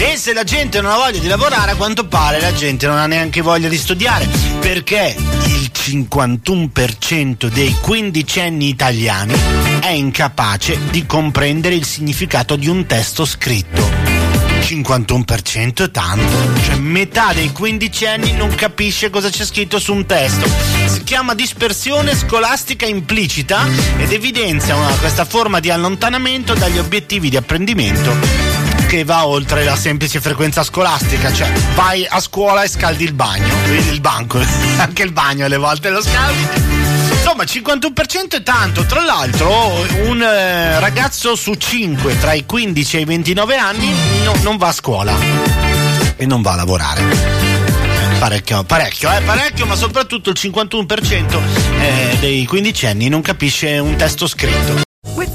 E se la gente non ha voglia di lavorare, a quanto pare la gente non ha neanche voglia di studiare, perché il 51% dei quindicenni italiani è incapace di comprendere il significato di un testo scritto. 51% è tanto, cioè metà dei quindicenni non capisce cosa c'è scritto su un testo. Si chiama dispersione scolastica implicita ed evidenzia questa forma di allontanamento dagli obiettivi di apprendimento che va oltre la semplice frequenza scolastica, cioè vai a scuola e scaldi il bagno, il banco, anche il bagno alle volte lo scaldi. Insomma, 51% è tanto. Tra l'altro un ragazzo su 5 tra i 15 e i 29 anni non va a scuola e non va a lavorare. Parecchio, ma soprattutto il 51% dei quindicenni non capisce un testo scritto. With